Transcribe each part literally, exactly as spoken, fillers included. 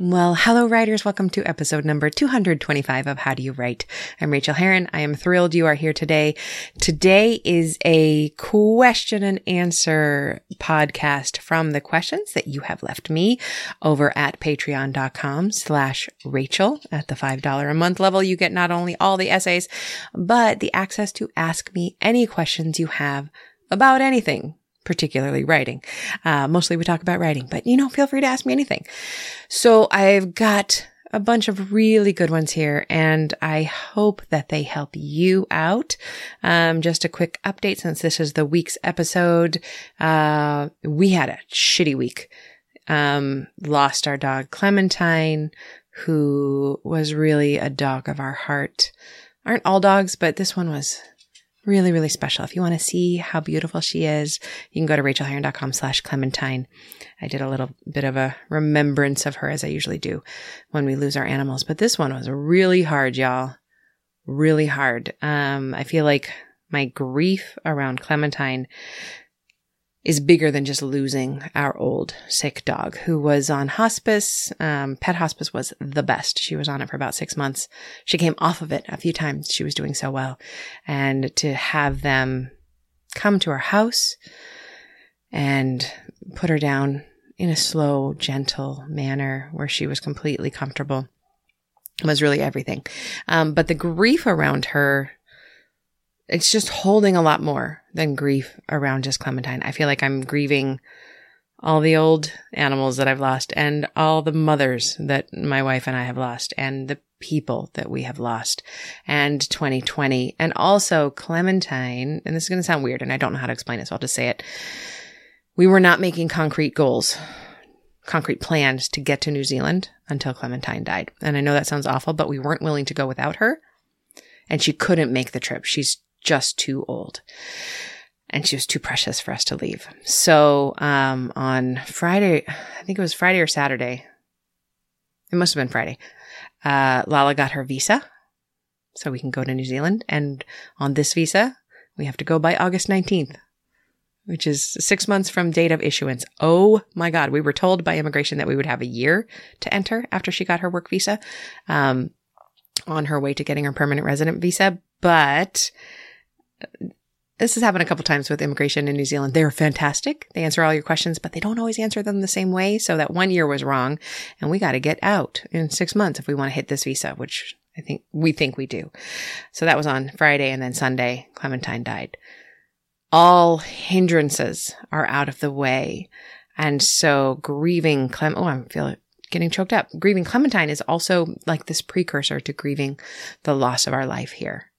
Well, hello writers. Welcome to episode number two hundred twenty-five of How Do You Write? I'm Rachael Herron. I am thrilled you are here today. Today is a question and answer podcast from the questions that you have left me over at patreon.com slash Rachael. At the five dollars a month level, you get not only all the essays, but the access to ask me any questions you have about anything. Particularly writing. Uh, mostly we talk about writing, but you know, feel free to ask me anything. So I've got a bunch of really good ones here, and I hope that they help you out. Um, just a quick update since this is the week's episode. Uh, we had a shitty week. Um, lost our dog Clementine, who was really a dog of our heart. Aren't all dogs, but this one was really, really special. If you want to see how beautiful she is, you can go to rachaelherron.com slash Clementine. I did a little bit of a remembrance of her, as I usually do when we lose our animals. But this one was really hard, y'all. Really hard. Um, I feel like my grief around Clementine is bigger than just losing our old sick dog who was on hospice. Um, pet hospice was the best. She was on it for about six months. She came off of it a few times. She was doing so well. And to have them come to our house and put her down in a slow, gentle manner where she was completely comfortable was really everything. Um, but the grief around her, it's just holding a lot more than grief around just Clementine. I feel like I'm grieving all the old animals that I've lost and all the mothers that my wife and I have lost and the people that we have lost and twenty twenty. And also Clementine, and this is going to sound weird and I don't know how to explain it, so I'll just say it. We were not making concrete goals, concrete plans to get to New Zealand until Clementine died. And I know that sounds awful, but we weren't willing to go without her and she couldn't make the trip. She's just too old. And she was too precious for us to leave. So um, on Friday, I think it was Friday or Saturday. It must have been Friday. Uh, Lala got her visa so we can go to New Zealand. And on this visa, we have to go by August nineteenth, which is six months from date of issuance. Oh my God. We were told by immigration that we would have a year to enter after she got her work visa um, on her way to getting her permanent resident visa. But this has happened a couple times with immigration in New Zealand. They're fantastic. They answer all your questions, but they don't always answer them the same way. So that one year was wrong. And we got to get out in six months if we want to hit this visa, which I think we think we do. So that was on Friday. And then Sunday, Clementine died. All hindrances are out of the way. And so grieving Clem, oh, I'm feeling getting choked up. Grieving Clementine is also like this precursor to grieving the loss of our life here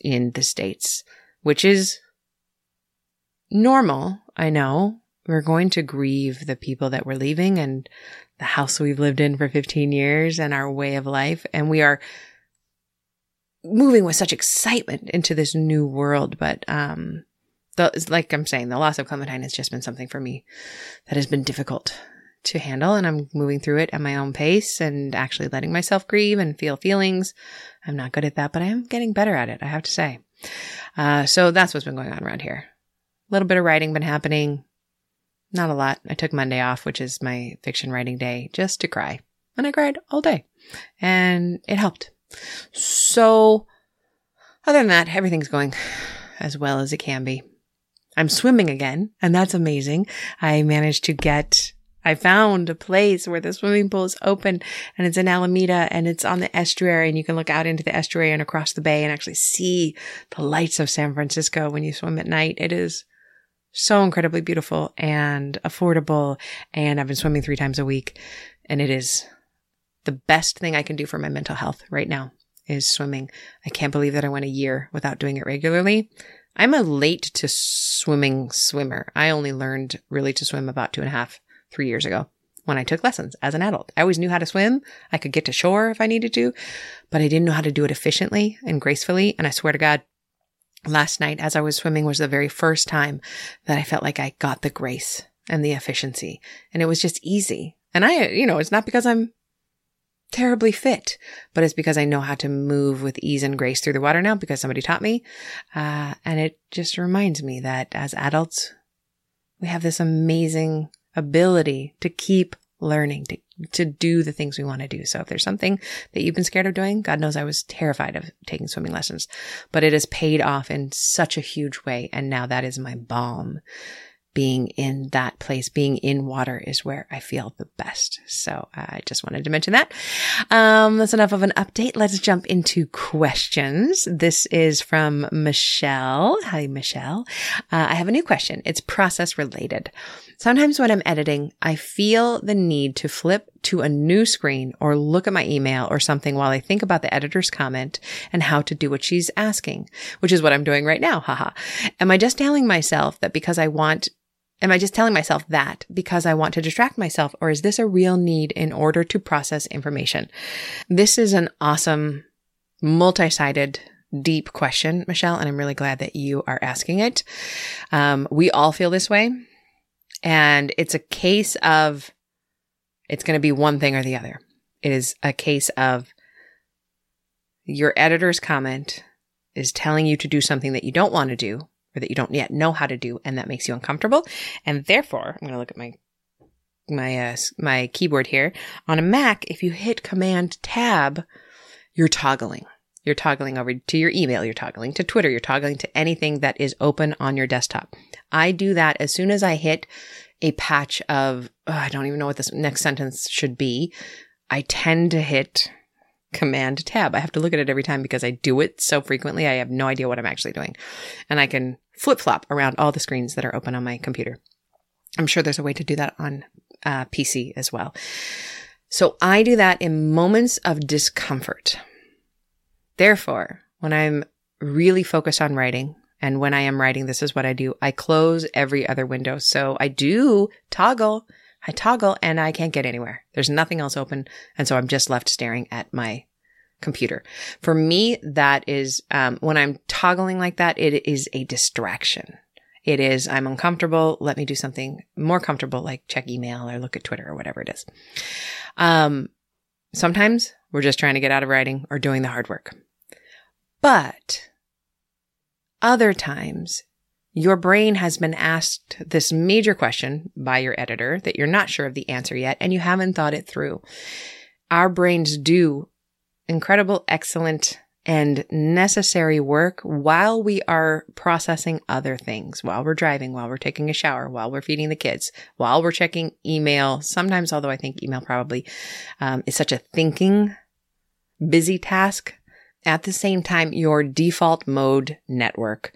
in the States, which is normal. I know we're going to grieve the people that we're leaving and the house we've lived in for fifteen years and our way of life. And we are moving with such excitement into this new world. But, um, the, like I'm saying, the loss of Clementine has just been something for me that has been difficult to handle. And I'm moving through it at my own pace and actually letting myself grieve and feel feelings. I'm not good at that, but I am getting better at it, I have to say. Uh, so that's what's been going on around here. A little bit of writing been happening. Not a lot. I took Monday off, which is my fiction writing day, just to cry. And I cried all day. And it helped. So other than that, everything's going as well as it can be. I'm swimming again, and that's amazing. I managed to get... I found a place where the swimming pool is open and it's in Alameda and it's on the estuary and you can look out into the estuary and across the bay and actually see the lights of San Francisco when you swim at night. It is so incredibly beautiful and affordable, and I've been swimming three times a week, and it is the best thing I can do for my mental health right now is swimming. I can't believe that I went a year without doing it regularly. I'm a late to swimming swimmer. I only learned really to swim about two and a half Three years ago when I took lessons as an adult. I always knew how to swim. I could get to shore if I needed to, but I didn't know how to do it efficiently and gracefully. And I swear to God, last night as I was swimming was the very first time that I felt like I got the grace and the efficiency. And it was just easy. And I, you know, it's not because I'm terribly fit, but it's because I know how to move with ease and grace through the water now because somebody taught me. Uh, and it just reminds me that as adults, we have this amazing ability to keep learning, to, to do the things we want to do. So if there's something that you've been scared of doing, God knows I was terrified of taking swimming lessons, but it has paid off in such a huge way. And now that is my balm. Being in that place, being in water is where I feel the best. So I just wanted to mention that. Um, that's enough of an update. Let's jump into questions. This is from Michelle. Hi, Michelle. Uh, I have a new question. It's process related. Sometimes when I'm editing, I feel the need to flip to a new screen or look at my email or something while I think about the editor's comment and how to do what she's asking, which is what I'm doing right now. Haha. Am I just telling myself that because I want, am I just telling myself that because I want to distract myself, or is this a real need in order to process information? This is an awesome, multi-sided, deep question, Michelle, and I'm really glad that you are asking it. Um, we all feel this way, and it's a case of it's going to be one thing or the other. It is a case of your editor's comment is telling you to do something that you don't want to do or that you don't yet know how to do, and that makes you uncomfortable. And therefore, I'm going to look at my my uh, my keyboard here. On a Mac, if you hit Command-Tab, you're toggling. You're toggling over to your email. You're toggling to Twitter. You're toggling to anything that is open on your desktop. I do that as soon as I hit a patch of, oh, I don't even know what this next sentence should be. I tend to hit Command Tab. I have to look at it every time because I do it so frequently. I have no idea what I'm actually doing. And I can flip flop around all the screens that are open on my computer. I'm sure there's a way to do that on uh, P C as well. So I do that in moments of discomfort. Therefore, when I'm really focused on writing, and when I am writing, this is what I do. I close every other window. So I do toggle. I toggle and I can't get anywhere. There's nothing else open. And so I'm just left staring at my computer. For me, that is, um, when I'm toggling like that, it is a distraction. It is, I'm uncomfortable. Let me do something more comfortable, like check email or look at Twitter or whatever it is. Um, sometimes we're just trying to get out of writing or doing the hard work. But other times, your brain has been asked this major question by your editor that you're not sure of the answer yet, and you haven't thought it through. Our brains do incredible, excellent, and necessary work while we are processing other things, while we're driving, while we're taking a shower, while we're feeding the kids, while we're checking email. Sometimes, although I think email probably um, is such a thinking, busy task. At the same time, your default mode network,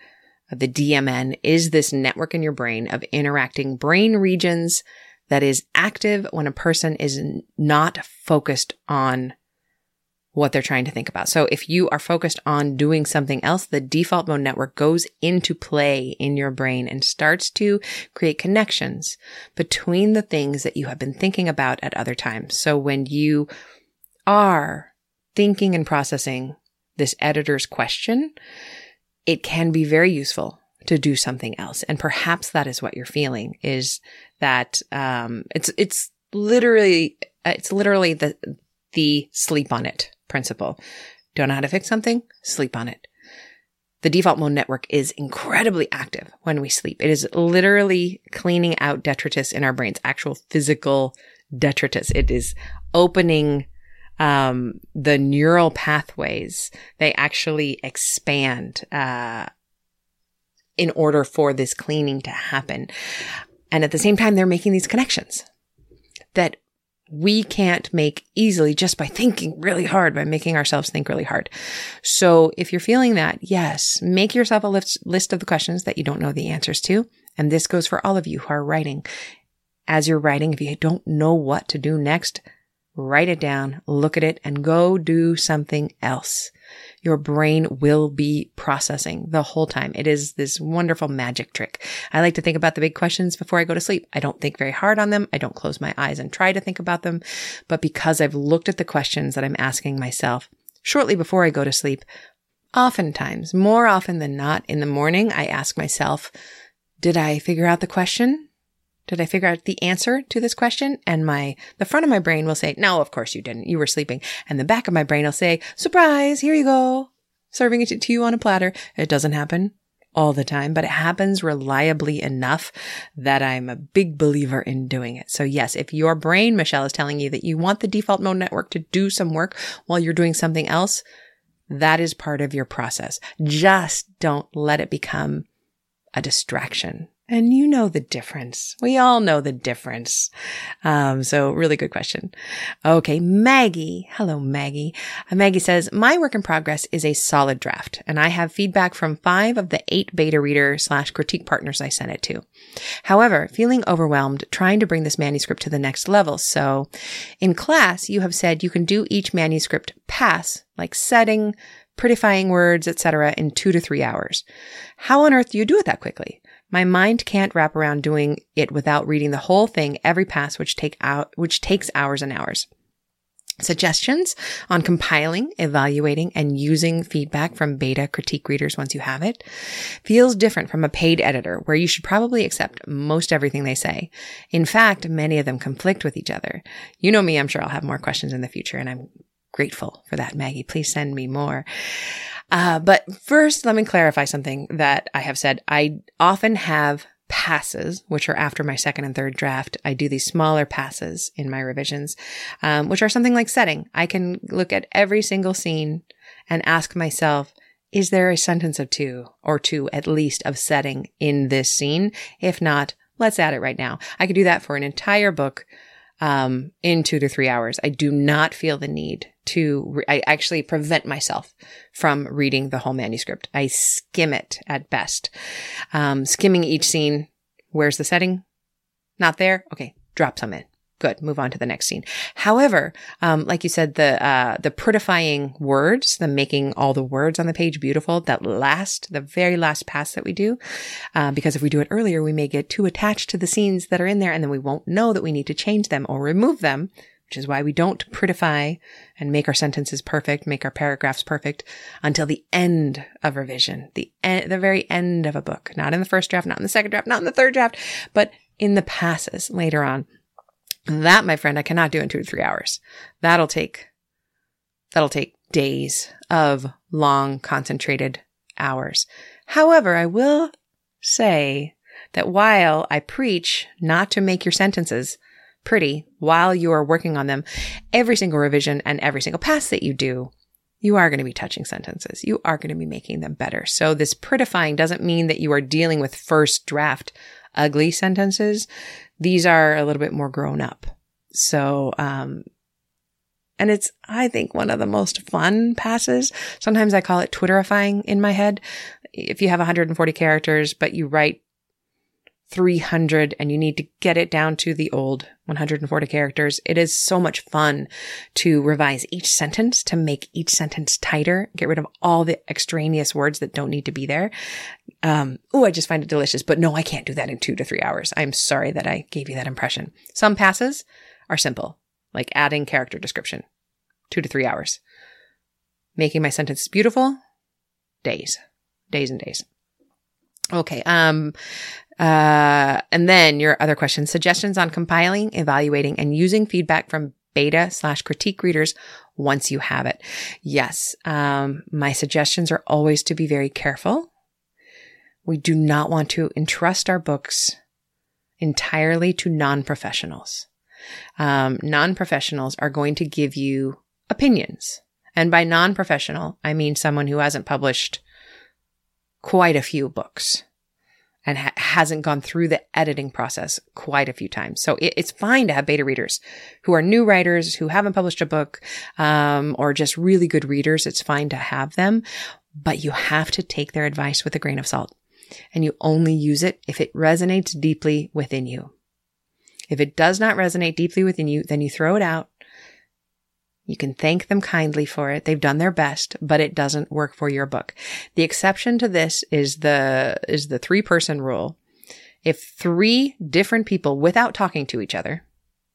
the D M N, is this network in your brain of interacting brain regions that is active when a person is not focused on what they're trying to think about. So if you are focused on doing something else, the default mode network goes into play in your brain and starts to create connections between the things that you have been thinking about at other times. So when you are thinking and processing this editor's question, it can be very useful to do something else. And perhaps that is what you're feeling, is that, um, it's, it's literally, it's literally the, the sleep on it principle. Don't know how to fix something? Sleep on it. The default mode network is incredibly active when we sleep. It is literally cleaning out detritus in our brains, actual physical detritus. It is opening Um, the neural pathways. They actually expand, uh, in order for this cleaning to happen. And at the same time, they're making these connections that we can't make easily just by thinking really hard, by making ourselves think really hard. So if you're feeling that, yes, make yourself a list, list of the questions that you don't know the answers to. And this goes for all of you who are writing. As you're writing, if you don't know what to do next, write it down, look at it, and go do something else. Your brain will be processing the whole time. It is this wonderful magic trick. I like to think about the big questions before I go to sleep. I don't think very hard on them. I don't close my eyes and try to think about them. But because I've looked at the questions that I'm asking myself shortly before I go to sleep, oftentimes, more often than not in the morning, I ask myself, did I figure out the question? Did I figure out the answer to this question? And my, the front of my brain will say, no, of course you didn't. You were sleeping. And the back of my brain will say, surprise, here you go. Serving it to you on a platter. It doesn't happen all the time, but it happens reliably enough that I'm a big believer in doing it. So yes, if your brain, Michelle, is telling you that you want the default mode network to do some work while you're doing something else, that is part of your process. Just don't let it become a distraction. And you know the difference. We all know the difference. Um, so really good question. Okay, Maggie. Hello, Maggie. Uh, Maggie says, my work in progress is a solid draft, and I have feedback from five of the eight beta reader slash critique partners I sent it to. However, feeling overwhelmed, trying to bring this manuscript to the next level. So in class, you have said you can do each manuscript pass, like setting, prettifying words, et cetera, in two to three hours. How on earth do you do it that quickly? My mind can't wrap around doing it without reading the whole thing, every pass, which take out, which takes hours and hours. Suggestions on compiling, evaluating, and using feedback from beta critique readers once you have it. Feels different from a paid editor, where you should probably accept most everything they say. In fact, many of them conflict with each other. You know me, I'm sure I'll have more questions in the future, and I'm grateful for that, Maggie. Please send me more. Uh, but first, let me clarify something that I have said. I often have passes, which are after my second and third draft. I do these smaller passes in my revisions, um, which are something like setting. I can look at every single scene and ask myself, is there a sentence of two or two at least of setting in this scene? If not, let's add it right now. I could do that for an entire book Um, in two to three hours. I do not feel the need to, re- I actually prevent myself from reading the whole manuscript. I skim it at best. Um, skimming each scene. Where's the setting? Not there? Okay. Drop some in. Good. Move on to the next scene. However, um, like you said, the, uh, the prettifying words, the making all the words on the page beautiful, that last, the very last pass that we do, uh, because if we do it earlier, we may get too attached to the scenes that are in there, and then we won't know that we need to change them or remove them, which is why we don't prettify and make our sentences perfect, make our paragraphs perfect until the end of revision, the en- the very end of a book, not in the first draft, not in the second draft, not in the third draft, but in the passes later on. That, my friend, I cannot do in two to three hours. That'll take, that'll take days of long, concentrated hours. However, I will say that while I preach not to make your sentences pretty while you are working on them, every single revision and every single pass that you do, you are going to be touching sentences. You are going to be making them better. So this prettifying doesn't mean that you are dealing with first draft ugly sentences. These are a little bit more grown up. So, um, and it's, I think, one of the most fun passes. Sometimes I call it Twitterifying in my head. If you have one hundred forty characters, but you write three hundred and you need to get it down to the old one hundred forty characters, it is so much fun to revise each sentence, to make each sentence tighter, get rid of all the extraneous words that don't need to be there. Um, oh, I just find it delicious, but no, I can't do that in two to three hours. I'm sorry that I gave you that impression. Some passes are simple, like adding character description, two to three hours. Making my sentences beautiful, days, days and days. Okay. Um, uh, and then your other question, suggestions on compiling, evaluating, and using feedback from beta slash critique readers once you have it. Yes. Um, my suggestions are always to be very careful. We do not want to entrust our books entirely to non-professionals. Um, non-professionals are going to give you opinions. And by non-professional, I mean someone who hasn't published quite a few books and ha- hasn't gone through the editing process quite a few times. So it, it's fine to have beta readers who are new writers, who haven't published a book, um, or just really good readers. It's fine to have them, but you have to take their advice with a grain of salt, and you only use it if it resonates deeply within you. If it does not resonate deeply within you, then you throw it out. You can thank them kindly for it. They've done their best, but it doesn't work for your book. The exception to this is the is the three-person rule. If three different people, without talking to each other,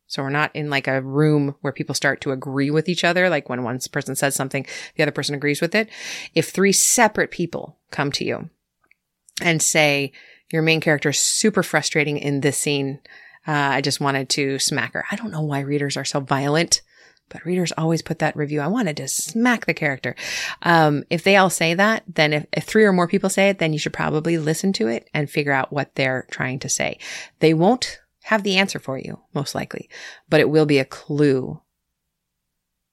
so we're not in like a room where people start to agree with each other, like when one person says something, the other person agrees with it. If three separate people come to you and say, your main character is super frustrating in this scene. Uh, I just wanted to smack her. I don't know why readers are so violent, but readers always put that review. I wanted to smack the character. Um, if they all say that, then if, if three or more people say it, then you should probably listen to it and figure out what they're trying to say. They won't have the answer for you, most likely, but it will be a clue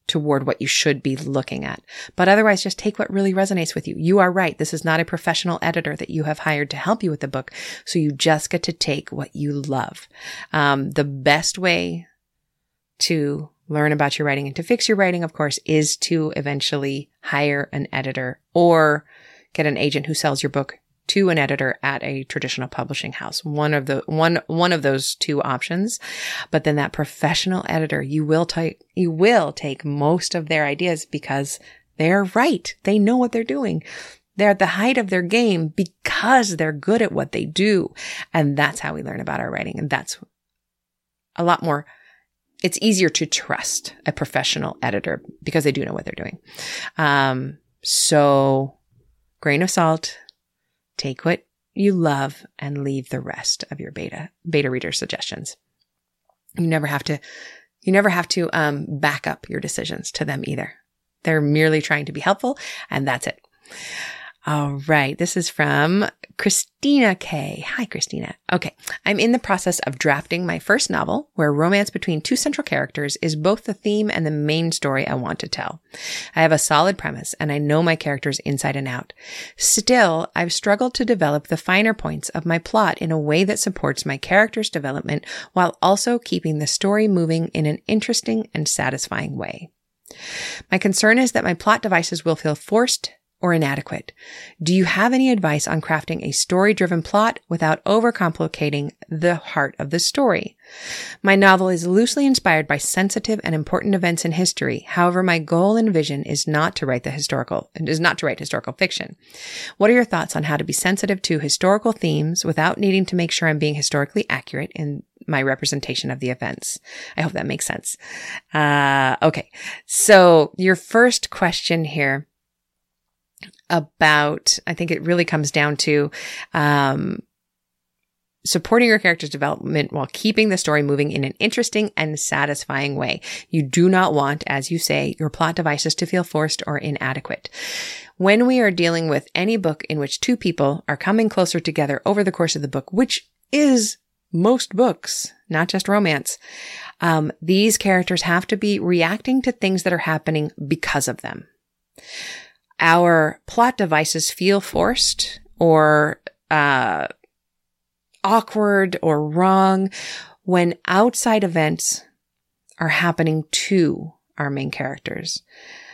toward what you should be looking at. But otherwise, just take what really resonates with you. You are right. This is not a professional editor that you have hired to help you with the book. So you just get to take what you love. Um, the best way to learn about your writing and to fix your writing, of course, is to eventually hire an editor or get an agent who sells your book to an editor at a traditional publishing house. One of the, one, one of those two options. But then that professional editor, you will take, you will take most of their ideas because they're right. They know what they're doing. They're at the height of their game because they're good at what they do. And that's how we learn about our writing. And that's a lot more. It's easier to trust a professional editor because they do know what they're doing. Um, so grain of salt. Take what you love and leave the rest of your beta, beta reader suggestions. You never have to, you never have to, um, back up your decisions to them either. They're merely trying to be helpful, and that's it. All right. This is from Christina K. Hi, Christina. Okay. I'm in the process of drafting my first novel where romance between two central characters is both the theme and the main story I want to tell. I have a solid premise and I know my characters inside and out. Still, I've struggled to develop the finer points of my plot in a way that supports my character's development while also keeping the story moving in an interesting and satisfying way. My concern is that my plot devices will feel forced or inadequate. Do you have any advice on crafting a story-driven plot without overcomplicating the heart of the story? My novel is loosely inspired by sensitive and important events in history. However, my goal and vision is not to write the historical, is not to write historical fiction. What are your thoughts on how to be sensitive to historical themes without needing to make sure I'm being historically accurate in my representation of the events? I hope that makes sense. Uh, okay. So your first question here about, I think it really comes down to um, supporting your character's development while keeping the story moving in an interesting and satisfying way. You do not want, as you say, your plot devices to feel forced or inadequate. When we are dealing with any book in which two people are coming closer together over the course of the book, which is most books, not just romance, um, these characters have to be reacting to things that are happening because of them. Our plot devices feel forced or uh awkward or wrong when outside events are happening to our main characters.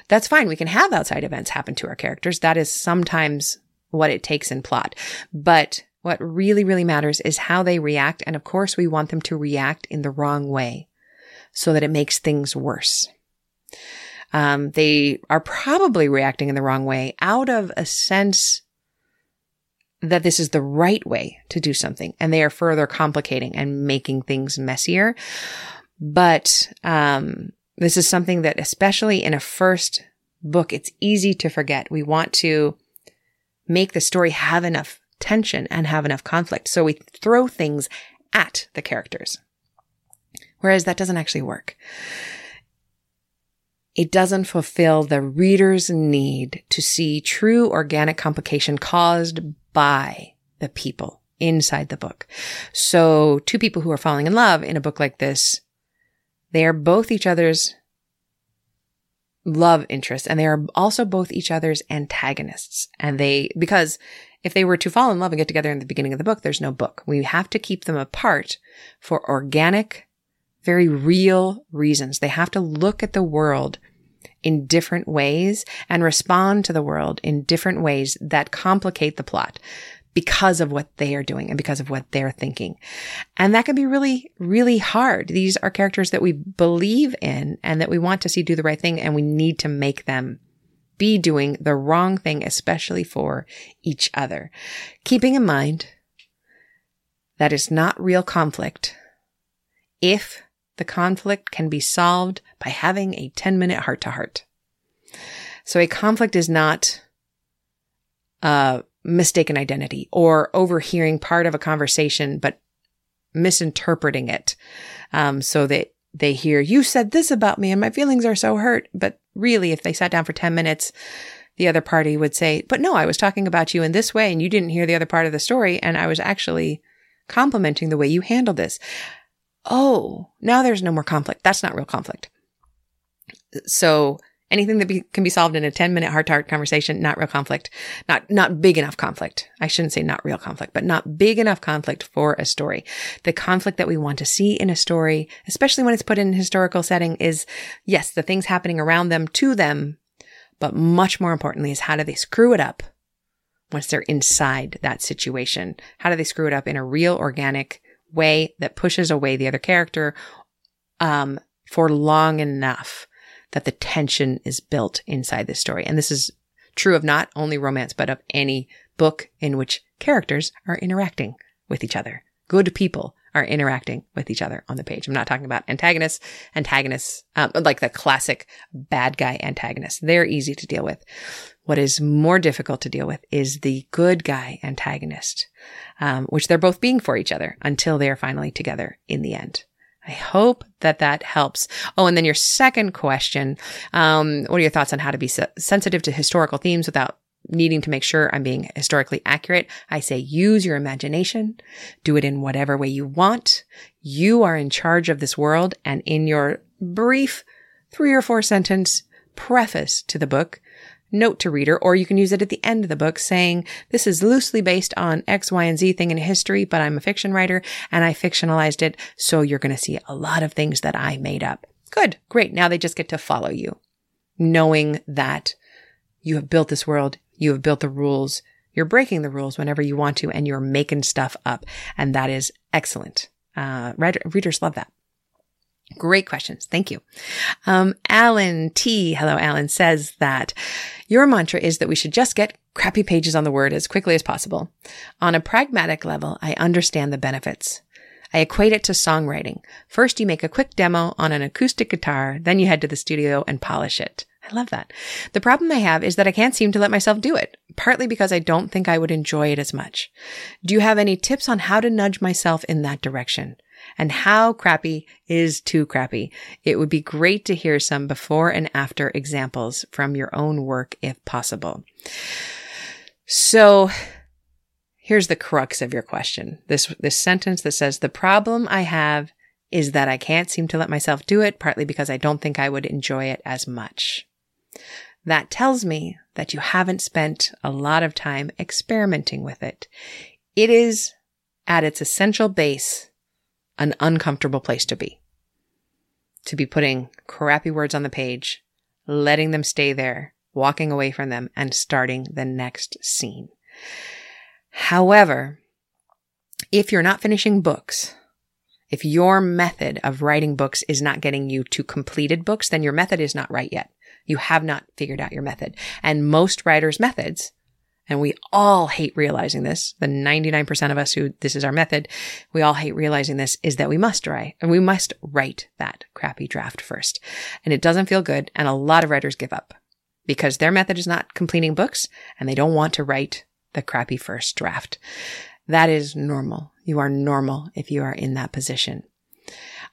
That's fine. We can have outside events happen to our characters. That is sometimes what it takes in plot. But what really, really matters is how they react. And of course, we want them to react in the wrong way so that it makes things worse. Um, they are probably reacting in the wrong way out of a sense that this is the right way to do something. And they are further complicating and making things messier. But, um, this is something that, especially in a first book, it's easy to forget. We want to make the story have enough tension and have enough conflict. So we throw things at the characters, whereas that doesn't actually work. It doesn't fulfill the reader's need to see true organic complication caused by the people inside the book. So two people who are falling in love in a book like this, they are both each other's love interests, and they are also both each other's antagonists. And they, because if they were to fall in love and get together in the beginning of the book, there's no book. We have to keep them apart for organic, very real reasons. They have to look at the world in different ways and respond to the world in different ways that complicate the plot because of what they are doing and because of what they're thinking. And that can be really, really hard. These are characters that we believe in and that we want to see do the right thing, and we need to make them be doing the wrong thing, especially for each other. Keeping in mind that it's not real conflict if the conflict can be solved by having a ten minute heart to heart. So a conflict is not a mistaken identity or overhearing part of a conversation, but misinterpreting it. Um, so that they hear, you said this about me and my feelings are so hurt. But really, if they sat down for ten minutes, the other party would say, but no, I was talking about you in this way and you didn't hear the other part of the story. And I was actually complimenting the way you handled this. Oh, now there's no more conflict. That's not real conflict. So anything that be, can be solved in a ten minute heart to heart conversation, not real conflict, not, not big enough conflict. I shouldn't say not real conflict, but not big enough conflict for a story. The conflict that we want to see in a story, especially when it's put in a historical setting, is yes, the things happening around them to them, but much more importantly is how do they screw it up once they're inside that situation? How do they screw it up in a real organic way that pushes away the other character, um, for long enough that the tension is built inside the story? And this is true of not only romance, but of any book in which characters are interacting with each other. Good people are interacting with each other on the page. I'm not talking about antagonists, antagonists, um, like the classic bad guy antagonists. They're easy to deal with. What is more difficult to deal with is the good guy antagonist, um, which they're both being for each other until they are finally together in the end. I hope that that helps. Oh, and then your second question, um, what are your thoughts on how to be se- sensitive to historical themes without needing to make sure I'm being historically accurate? I say use your imagination. Do it in whatever way you want. You are in charge of this world. And in your brief three or four sentence preface to the book, note to reader, or you can use it at the end of the book saying, this is loosely based on X, Y, and Z thing in history, but I'm a fiction writer and I fictionalized it. So you're going to see a lot of things that I made up. Good. Great. Now they just get to follow you, knowing that you have built this world. You have built the rules. You're breaking the rules whenever you want to, and you're making stuff up. And that is excellent. Uh, read- readers love that. Great questions. Thank you. Um, Alan T, hello, Alan, says that your mantra is that we should just get crappy pages on the Word as quickly as possible. On a pragmatic level, I understand the benefits. I equate it to songwriting. First, you make a quick demo on an acoustic guitar, then you head to the studio and polish it. I love that. The problem I have is that I can't seem to let myself do it, partly because I don't think I would enjoy it as much. Do you have any tips on how to nudge myself in that direction? And how crappy is too crappy? It would be great to hear some before and after examples from your own work if possible. So here's the crux of your question. This, this sentence that says, the problem I have is that I can't seem to let myself do it, partly because I don't think I would enjoy it as much. That tells me that you haven't spent a lot of time experimenting with it. It is, at its essential base, an uncomfortable place to be. To be putting crappy words on the page, letting them stay there, walking away from them, and starting the next scene. However, if you're not finishing books, if your method of writing books is not getting you to completed books, then your method is not right yet. You have not figured out your method. And most writers' methods, and we all hate realizing this, the ninety-nine percent of us who this is our method, we all hate realizing this, is that we must write, and we must write that crappy draft first. And it doesn't feel good. And a lot of writers give up because their method is not completing books and they don't want to write the crappy first draft. That is normal. You are normal if you are in that position.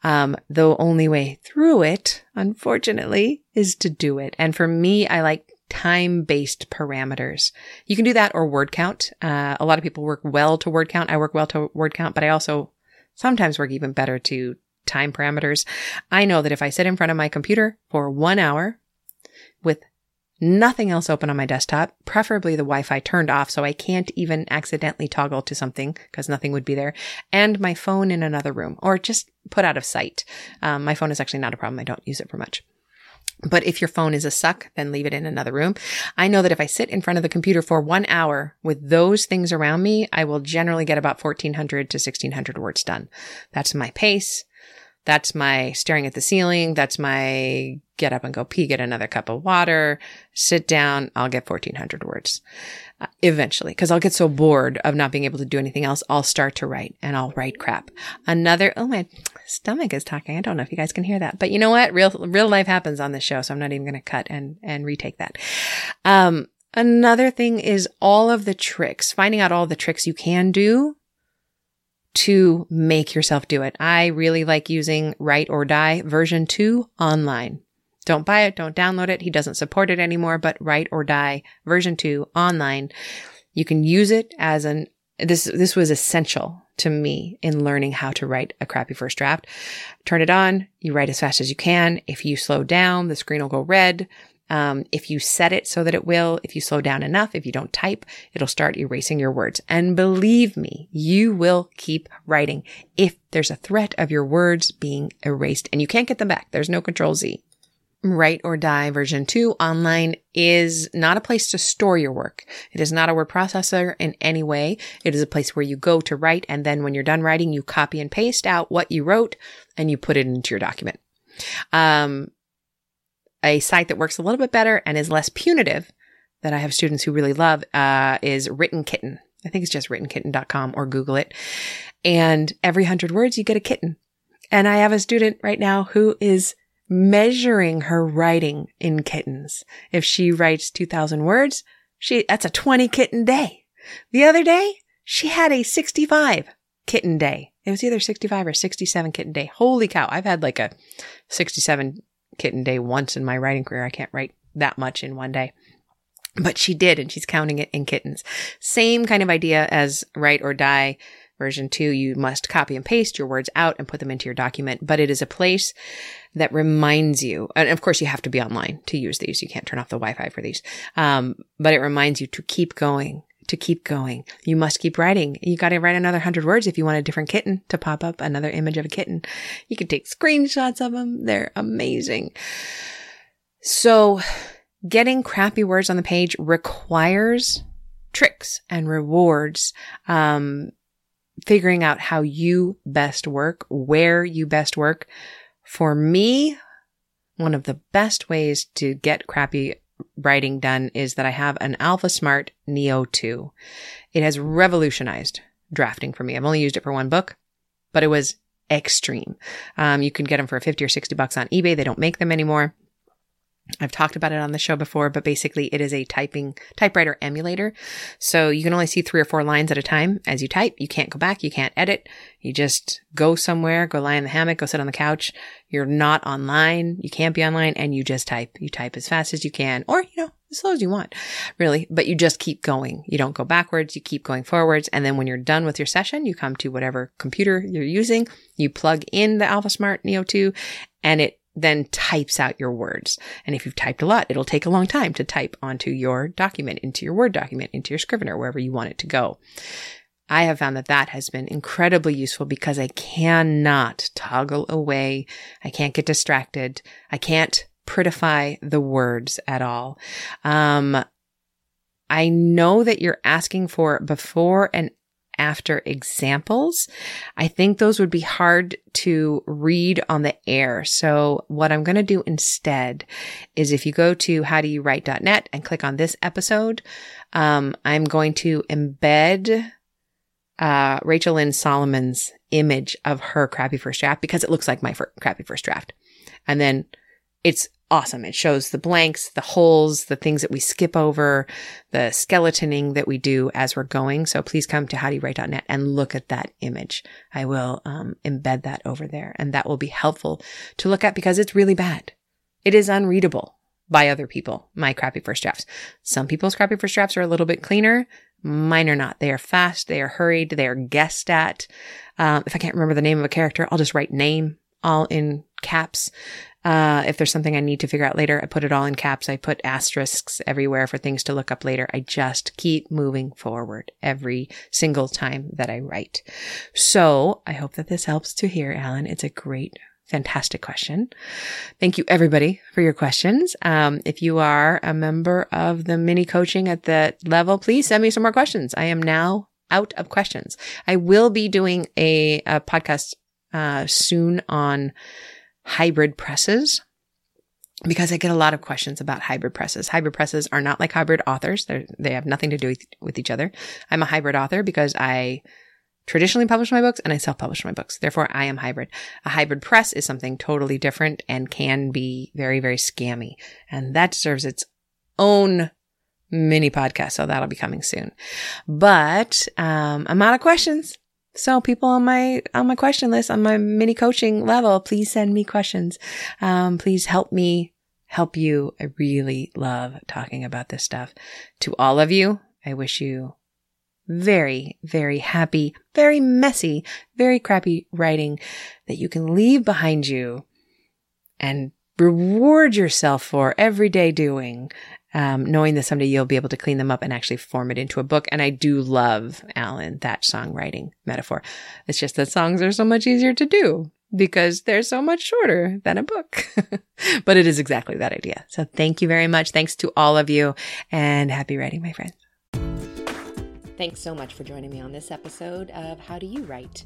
Um, the only way through it, unfortunately, is to do it. And for me, I like time-based parameters. You can do that or word count. Uh, a lot of people work well to word count. I work well to word count, but I also sometimes work even better to time parameters. I know that if I sit in front of my computer for one hour with nothing else open on my desktop, preferably the Wi-Fi turned off so I can't even accidentally toggle to something because nothing would be there, and my phone in another room or just put out of sight. Um, my phone is actually not a problem. I don't use it for much. But if your phone is a suck, then leave it in another room. I know that if I sit in front of the computer for one hour with those things around me, I will generally get about fourteen hundred to sixteen hundred words done. That's my pace. That's my staring at the ceiling. That's my get up and go pee, get another cup of water, sit down. I'll get fourteen hundred words uh, eventually because I'll get so bored of not being able to do anything else. I'll start to write and I'll write crap. Another, oh, my stomach is talking. I don't know if you guys can hear that, but you know what? Real, real life happens on this show. So I'm not even going to cut and, and retake that. Um, Another thing is all of the tricks, finding out all the tricks you can do to make yourself do it. I really like using Write or Die version two online. Don't buy it. Don't download it. He doesn't support it anymore, but Write or Die version two online. You can use it as an, this, this was essential to me in learning how to write a crappy first draft. Turn it on. You write as fast as you can. If you slow down, the screen will go red. Um, if you set it so that it will, if you slow down enough, if you don't type, it'll start erasing your words. And believe me, you will keep writing if there's a threat of your words being erased and you can't get them back. There's no Control Z. Write or Die version two online is not a place to store your work. It is not a word processor in any way. It is a place where you go to write, and then when you're done writing, you copy and paste out what you wrote and you put it into your document. Um, a site that works a little bit better and is less punitive that I have students who really love uh, is Written Kitten. I think it's just written kitten dot com or Google it. And every hundred words, you get a kitten. And I have a student right now who is measuring her writing in kittens. If she writes two thousand words, she, that's a twenty kitten day. The other day, she had a sixty-five kitten day. It was either sixty-five or sixty-seven kitten day. Holy cow. I've had like a sixty-seven kitten day once in my writing career. I can't write that much in one day, but she did, and she's counting it in kittens. Same kind of idea as Write or Die version two. You must copy and paste your words out and put them into your document, but it is a place that reminds you. And of course, you have to be online to use these. You can't turn off the Wi-Fi for these. Um, but it reminds you to keep going, to keep going. You must keep writing. You got to write another hundred words if you want a different kitten to pop up, another image of a kitten. You can take screenshots of them. They're amazing. So getting crappy words on the page requires tricks and rewards. Um, figuring out how you best work, where you best work. For me, one of the best ways to get crappy writing done is that I have an AlphaSmart Neo two. It has revolutionized drafting for me. I've only used it for one book, but it was extreme. Um, you can get them for fifty or sixty bucks on eBay. They don't make them anymore. I've talked about it on the show before, but basically it is a typing typewriter emulator. So you can only see three or four lines at a time as you type. You can't go back. You can't edit. You just go somewhere, go lie in the hammock, go sit on the couch. You're not online. You can't be online, and you just type. You type as fast as you can, or, you know, as slow as you want, really, but you just keep going. You don't go backwards. You keep going forwards. And then when you're done with your session, you come to whatever computer you're using. You plug in the AlphaSmart Neo two, and it then types out your words. And if you've typed a lot, it'll take a long time to type onto your document, into your Word document, into your Scrivener, wherever you want it to go. I have found that that has been incredibly useful because I cannot toggle away. I can't get distracted. I can't prettify the words at all. Um, I know that you're asking for before and after examples. I think those would be hard to read on the air. So what I'm going to do instead is if you go to how do you write dot net and click on this episode, um, I'm going to embed uh, Rachel Lynn Solomon's image of her crappy first draft because it looks like my fir- crappy first draft. And then it's awesome. It shows the blanks, the holes, the things that we skip over, the skeletoning that we do as we're going. So please come to how do you write dot net and look at that image. I will um, embed that over there, and that will be helpful to look at because it's really bad. It is unreadable by other people, my crappy first drafts. Some people's crappy first drafts are a little bit cleaner. Mine are not. They are fast. They are hurried. They are guessed at. Um, if I can't remember the name of a character, I'll just write name all in caps. Uh, if there's something I need to figure out later, I put it all in caps. I put asterisks everywhere for things to look up later. I just keep moving forward every single time that I write. So I hope that this helps to hear, Alan. It's a great, fantastic question. Thank you, everybody, for your questions. Um, if you are a member of the mini coaching at that level, please send me some more questions. I am now out of questions. I will be doing a, a podcast uh, soon on hybrid presses, because I get a lot of questions about hybrid presses. Hybrid presses are not like hybrid authors. They're, they have nothing to do with, with each other. I'm a hybrid author because I traditionally publish my books and I self-publish my books. Therefore, I am hybrid. A hybrid press is something totally different and can be very, very scammy. And that deserves its own mini podcast, so that'll be coming soon. But um, I'm out of questions. So people on my, on my question list, on my mini coaching level, please send me questions. Um, please help me help you. I really love talking about this stuff. To all of you, I wish you very, very happy, very messy, very crappy writing that you can leave behind you and reward yourself for everyday doing, um, knowing that someday you'll be able to clean them up and actually form it into a book. And I do love, Alan, that songwriting metaphor. It's just that songs are so much easier to do because they're so much shorter than a book. But it is exactly that idea. So thank you very much. Thanks to all of you, and happy writing, my friends. Thanks so much for joining me on this episode of How Do You Write?